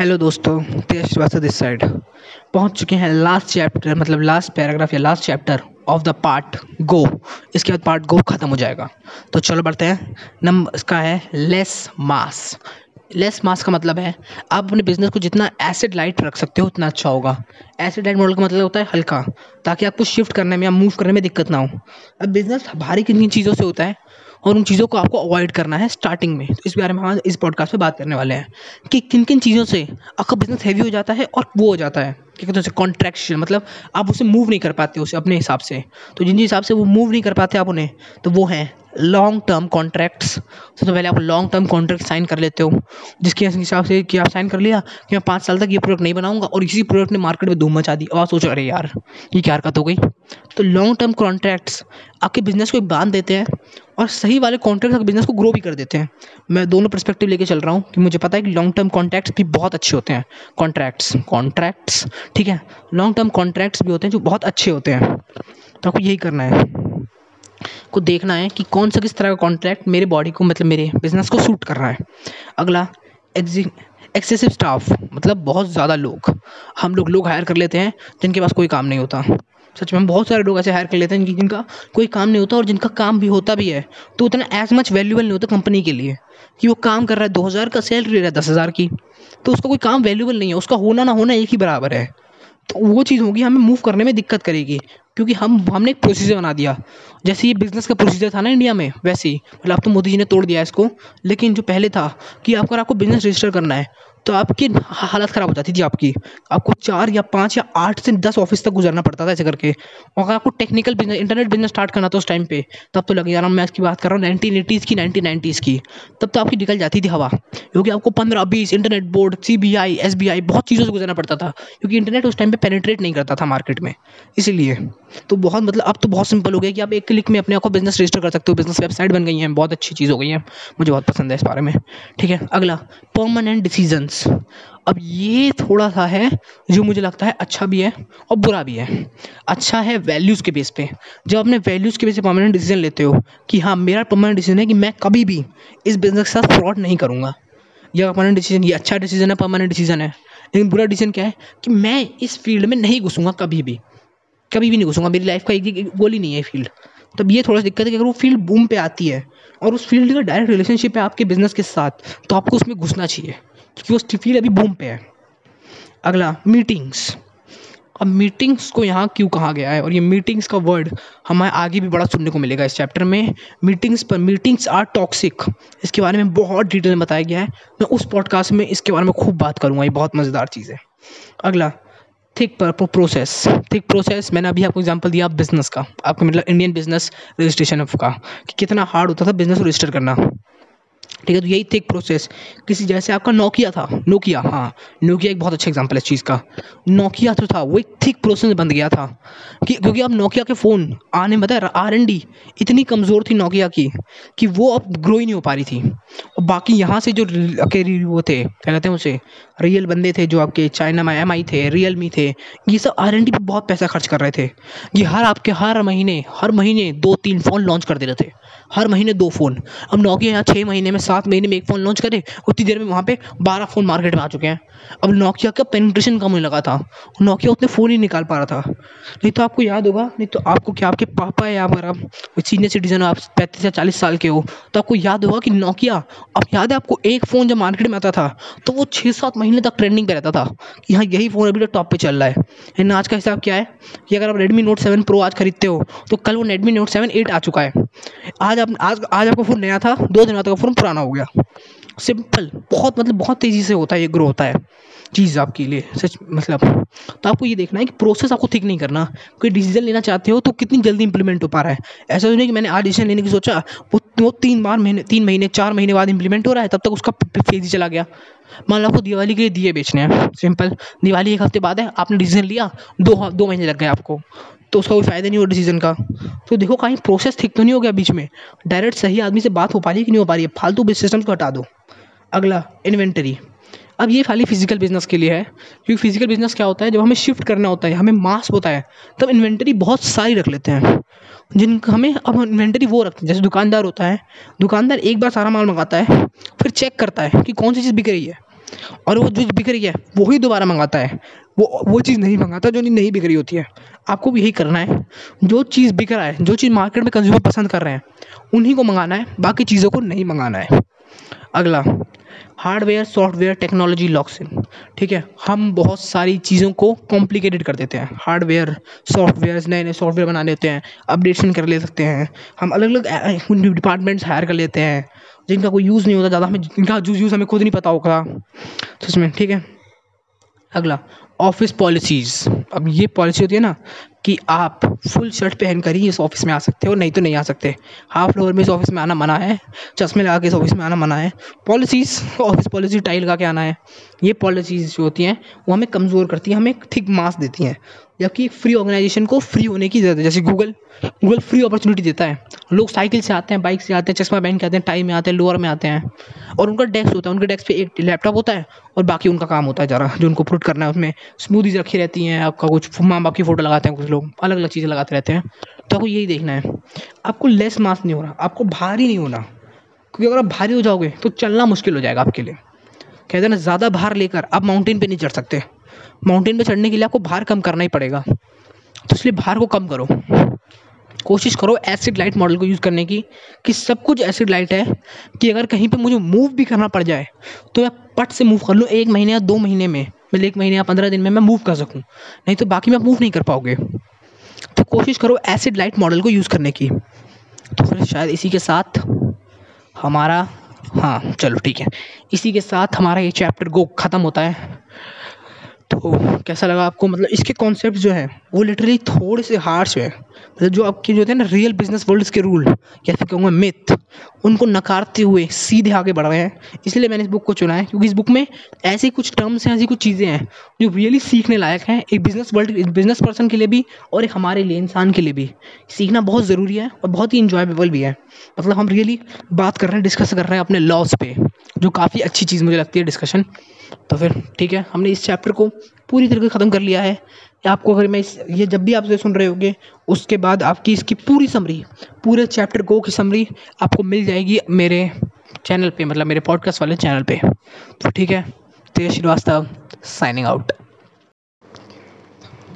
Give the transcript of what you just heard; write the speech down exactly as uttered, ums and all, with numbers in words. Hello दोस्तों, तेजस Srivastava this side. पहुंच चुके हैं लास्ट चैप्टर मतलब लास्ट पैराग्राफ या last chapter of the part go. इसके बाद पार्ट गो खत्म हो जाएगा। तो चलो बढ़ते हैं। नंबर इसका है लेस मास। लेस मास का मतलब है आप अपने बिजनेस को जितना एसिड लाइट रख सकते हो उतना अच्छा होगा। एसिड लाइट मॉडल का मतलब होता है हल्का, ताकि आपको शिफ्ट करने में या मूव करने में दिक्कत ना हो। अब बिजनेस भारी किन चीज़ों से होता है और उन चीज़ों को आपको अवॉइड करना है स्टार्टिंग में। तो इस बारे में हम इस पॉडकास्ट में बात करने वाले हैं कि किन किन चीज़ों से आपका बिजनेस हैवी हो जाता है और वो हो जाता है क्या कहते हैं उसे कॉन्ट्रैक्शन, मतलब आप उसे मूव नहीं कर पाते उसे अपने हिसाब से। तो जिन जिन हिसाब से वो मूव नहीं कर पाते आप उन्हें, तो वो हैं लॉन्ग टर्म कॉन्ट्रैक्ट्स। सबसे तो पहले आप लॉन्ग टर्म कॉन्ट्रैक्ट साइन कर लेते हो, जिसके हिसाब से कि आप साइन कर लिया कि मैं पाँच साल तक ये प्रोडक्ट नहीं बनाऊंगा और इसी प्रोडक्ट ने मार्केट में धूम मचा दी और सोचो अरे यार ये क्या हरकत हो गई। तो लॉन्ग टर्म कॉन्ट्रैक्ट्स आपके बिजनेस को बांध देते हैं और सही वाले कॉन्ट्रैक्ट्स आपके बिजनेस को ग्रो भी कर देते हैं। मैं दोनों पर्सपेक्टिव लेके चल रहा हूँ कि मुझे पता है कि लॉन्ग टर्म कॉन्ट्रैक्ट्स भी बहुत अच्छे होते हैं। कॉन्ट्रैक्ट्स कॉन्ट्रैक्ट्स ठीक है, लॉन्ग टर्म कॉन्ट्रैक्ट्स भी होते हैं जो बहुत अच्छे होते हैं। तो आपको यही करना है, को देखना है कि कौन सा किस तरह का कॉन्ट्रैक्ट मेरे बॉडी को मतलब मेरे बिजनेस को सूट कर रहा है। अगला एक्सेसिव स्टाफ, मतलब बहुत ज़्यादा लोग। हम लोग लोग हायर कर लेते हैं जिनके पास कोई काम नहीं होता। सच में हम बहुत सारे लोग ऐसे हायर कर लेते हैं जिनका कोई काम नहीं होता, और जिनका काम भी होता भी है तो उतना एज मच वैल्यूएबल नहीं होता कंपनी के लिए कि वो काम कर रहा है। दो हज़ार का सैलरी रहा है दस हज़ार की, तो उसका कोई काम वैल्यूएबल नहीं है, उसका होना ना होना एक ही बराबर है। तो वो चीज़ होगी, हमें मूव करने में दिक्कत करेगी क्योंकि हम हमने एक प्रोसीजर बना दिया। जैसे ये बिज़नेस का प्रोसीजर था ना इंडिया में, वैसे ही मतलब अब तो मोदी जी ने तोड़ दिया इसको, लेकिन जो पहले था कि आपको आपको बिज़नेस रजिस्टर करना है तो आपकी हालत ख़राब हो जाती थी। आपकी आपको चार या पाँच या आठ से दस ऑफिस तक गुजरना पड़ता था ऐसे करके। और अगर आपको technical business internet business start करना था उस टाइम पे, तब तो लगे जा रहा हूँ मैं इसकी बात कर रहा हूँ नाइनटीन एटीज़ की नाइनटीन नाइन्टीज़ की, तब तो आपकी निकल जाती थी हवा क्योंकि आपको पंद्रह बीस internet board C B I S B I बहुत चीज़ों से गुजरना पड़ता था क्योंकि इंटरनेट उस टाइम पर पेनिट्रेट नहीं करता था मार्केट में। इसीलिए तो बहुत मतलब अब तो बहुत सिंपल हो गया कि आप एक क्लिक में अपने आप को बिजनेस रजिस्टर कर सकते हो। बिजनेस वेबसाइट बन गई हैं, बहुत अच्छी चीज़ हो गई है, मुझे बहुत पसंद है इस बारे में। ठीक है, अगला परमानेंट डिसीजंस। अब ये थोड़ा सा है जो मुझे लगता है अच्छा भी है और बुरा भी है। अच्छा है वैल्यूज़ के बेस पे, जब अपने वैल्यूज़ के बेस पे परमानेंट डिसीजन लेते हो कि हाँ मेरा परमानेंट डिसीजन है कि मैं कभी भी इस बिज़नेस के साथ फ्रॉड नहीं करूँगा। यह परमानेंट डिसीजन, ये अच्छा डिसीजन है, परमानेंट डिसीजन है। लेकिन बुरा डिसीजन क्या है कि मैं इस फील्ड में नहीं घुसूँगा, कभी भी कभी भी नहीं घुसूँगा, मेरी लाइफ का एक एक गोल ही नहीं है फील्ड। तब ये थोड़ा सा दिक्कत है कि अगर वो फील्ड बूम पे आती है और उस फील्ड का डायरेक्ट रिलेशनशिप है आपके बिजनेस के साथ, तो आपको उसमें घुसना चाहिए क्योंकि उस फील्ड अभी बूम पे है। अगला मीटिंग्स। अब मीटिंग्स को यहाँ क्यों कहा गया है, और ये मीटिंग्स का वर्ड हमारे आगे भी बड़ा सुनने को मिलेगा इस चैप्टर में। मीटिंग्स पर मीटिंग्स आर टॉक्सिक, इसके बारे में बहुत डिटेल में बताया गया है। मैं उस पॉडकास्ट में इसके बारे में खूब बात करूँगा, ये बहुत मज़ेदार चीज़ है। अगला थिक प्रोसेस। थिक प्रोसेस मैंने अभी आपको एग्जांपल दिया बिज़नेस का, आपका मतलब इंडियन बिज़नेस रजिस्ट्रेशन का कि कितना हार्ड होता था बिज़नेस को रजिस्टर करना। ठीक है, तो यही थिक प्रोसेस किसी जैसे आपका नोकिया था। नोकिया, हाँ नोकिया एक बहुत अच्छा एग्जांपल है इस चीज़ का। नोकिया जो था वो एक थिक प्रोसेस बन गया था कि क्योंकि अब नोकिया के फ़ोन आने में बताया आर एन डी इतनी कमज़ोर थी नोकिया की कि वो अब ग्रो ही नहीं हो पा रही थी। और बाकी यहाँ से जो वो थे क्या कहते हैं उसे रियल बंदे थे जो आपके चाइना में एम आई थे, रियल मी थे, ये सब आर एन डी पर बहुत पैसा खर्च कर रहे थे। ये हर आपके हर महीने हर महीने दो तीन फ़ोन लॉन्च कर दे रहे थे, हर महीने दो फ़ोन। अब नोकिया यहाँ छः महीने में सात महीने में एक फ़ोन लॉन्च करे, उतनी देर में वहाँ पे बारह फ़ोन मार्केट में आ चुके हैं। अब नोकिया का पेनिट्रेशन कम होने लगा था, नोकिया उतने फ़ोन ही निकाल पा रहा था। नहीं तो आपको याद होगा, नहीं तो आपको क्या आपके पापा या अगर आप सीनियर सिटीजन हो, आप पैंतीस या चालीस साल के हो, तो आपको याद होगा कि नोकिया, अब याद है आपको एक फ़ोन जब मार्केट में आता था तो वो छः सात महीने तक ट्रेंडिंग पर रहता था कि हाँ यही फ़ोन अभी तो टॉप पर चल रहा है। लेकिन आज का हिसाब क्या है कि अगर आप रेडमी नोट सेवन प्रो आज खरीदते हो तो कल वो रेडमी नोट सेवन एट आ चुका है। आज आप आज आज आपका फ़ोन नया था, दो दिन बाद आपका फ़ोन पुराना हो गया। सिंपल, बहुत मतलब बहुत तेज़ी से होता है ये ग्रो होता है चीज़ आपके लिए सच मतलब। तो आपको ये देखना है कि प्रोसेस आपको थिक नहीं करना। कोई डिसीजन लेना चाहते हो तो कितनी जल्दी इंप्लीमेंट हो पा रहा है। ऐसा नहीं कि मैंने आज डिसीजन लेने की सोचा वो वो तीन बार महीने तीन महीने चार महीने बाद इंप्लीमेंट हो रहा है, तब तक उसका फेज ही चला गया। मान लो आपको दिवाली के लिए दिए बेचने हैं, सिंपल दिवाली एक हफ्ते बाद है, आपने डिसीजन लिया दो दो महीने लग गए आपको, तो उसका कोई फ़ायदा नहीं हुआ डिसीजन का। तो देखो कहीं प्रोसेस ठीक तो नहीं हो गया बीच में, डायरेक्ट सही आदमी से बात हो पा रही है कि नहीं हो पा रही है, फालतू बिजनेस सिस्टम को हटा दो। अगला इन्वेंटरी। अब ये खाली फिजिकल बिजनेस के लिए है क्योंकि फिजिकल बिजनेस क्या होता है जब हमें शिफ्ट करना होता है, हमें मास होता है, तब इन्वेंटरी बहुत सारी रख लेते हैं जिनका हमें अब इन्वेंटरी वो रखते हैं। जैसे दुकानदार होता है, दुकानदार एक बार सारा माल मंगाता है, फिर चेक करता है कि कौन सी चीज़ बिक रही है, और वो जो बिक रही है वही दोबारा मंगाता है, वो वो चीज़ नहीं मंगाता जो नहीं बिक रही होती है। आपको भी यही करना है, जो चीज़ बिक रहा है, जो चीज़ मार्केट में कंज्यूमर पसंद कर रहे हैं उन्हीं को मंगाना है, बाकी चीज़ों को नहीं मंगाना है। अगला hardware software technology locks in, ठीक है, हम बहुत सारी चीज़ों को कॉम्प्लिकेटेड कर देते हैं। हार्डवेयर सॉफ्टवेयर, नए नए सॉफ्टवेयर बना लेते हैं, अपडेशन कर ले सकते हैं, हम अलग अलग डिपार्टमेंट्स हायर कर लेते हैं जिनका कोई यूज़ नहीं होता ज़्यादा, हमें जिनका यूज़ यूज़ हमें खुद नहीं पता होगा तो इसमें, ठीक है। अगला ऑफिस पॉलिसीज़, अब ये पॉलिसी होती है ना कि आप फुल शर्ट पहन कर ही इस ऑफिस में आ सकते हो, नहीं तो नहीं आ सकते, हाफ लोअर में इस ऑफिस में आना मना है, चश्मे लगा के इस ऑफिस में आना मना है। पॉलिसीज़, ऑफिस पॉलिसी टाई लगा के आना है, ये पॉलिसीज़ जो होती हैं वो हमें कमज़ोर करती हैं, हमें थिक मास देती हैं, जबकि फ्री ऑर्गेनाइजेशन को फ्री होने की ज़रूरत है। जैसे गूगल गूगल फ्री अपॉर्चुनिटी देता है, लोग साइकिल से आते हैं, बाइक से आते हैं, चश्मा पहन के आते हैं, टाई में आते हैं, लोअर में आते हैं, और उनका डेस्क होता है, उनके डेस्क पे एक लैपटॉप होता है और बाकी उनका काम होता है ज़रा जो उनको प्रूट करना है। उसमें स्मूदीज रखी रहती हैं, आपका कुछ माँ बाप की फ़ोटो लगाते हैं, कुछ लोग अलग अलग चीज़ें लगाते रहते हैं। तो आपको यही देखना है, आपको लेस मास नहीं होना, आपको भारी नहीं होना, क्योंकि अगर आप भारी हो जाओगे तो चलना मुश्किल हो जाएगा आपके लिए। कहते हैं ना ज़्यादा भार लेकर आप माउंटेन पर नहीं चढ़ सकते, माउंटेन पे चढ़ने के लिए आपको भार कम करना ही पड़ेगा, तो इसलिए भार को कम करो, कोशिश करो एसिड लाइट मॉडल को यूज़ करने की, कि सब कुछ एसिड लाइट है कि अगर कहीं पे मुझे मूव भी करना पड़ जाए तो मैं पट से मूव कर लूँ, एक महीने या दो महीने में, मतलब एक महीने या पंद्रह दिन में मैं मूव कर सकूँ, नहीं तो बाकी में आप मूव नहीं कर पाओगे। तो कोशिश करो एसिड लाइट मॉडल को यूज़ करने की। तो फिर शायद इसी के साथ हमारा, हाँ चलो ठीक है, इसी के साथ हमारा ये चैप्टर गो ख़त्म होता है। तो कैसा लगा आपको, मतलब इसके कॉन्सेप्ट जो हैं वो लिटरली थोड़े से हार्श है, मतलब जो आपके जो थे ना रियल बिजनेस वर्ल्ड्स के रूल या फिर कहूँगा मिथ, उनको नकारते हुए सीधे आगे बढ़ रहे हैं। इसलिए मैंने इस बुक को चुना है क्योंकि इस बुक में ऐसे कुछ टर्म्स हैं, ऐसी कुछ चीज़ें हैं जो रियली सीखने लायक हैं, एक बिज़नेस वर्ल्ड बिजनेस पर्सन के लिए भी और एक हमारे लिए इंसान के लिए भी सीखना बहुत ज़रूरी है और बहुत ही इंजॉयबल भी है। मतलब हम रियली बात कर रहे हैं, डिस्कस कर रहे हैं अपने लॉस पे, जो काफ़ी अच्छी चीज़ मुझे लगती है डिस्कशन। तो फिर ठीक है, हमने इस चैप्टर को पूरी तरीके से ख़त्म कर लिया है। आपको अगर मैं इस ये जब भी आपसे सुन रहे होंगे उसके बाद आपकी इसकी पूरी समरी, पूरे चैप्टर गो की समरी आपको मिल जाएगी मेरे चैनल पे, मतलब मेरे पॉडकास्ट वाले चैनल पे। तो ठीक है, तेज श्रीवास्तव साइनिंग आउट।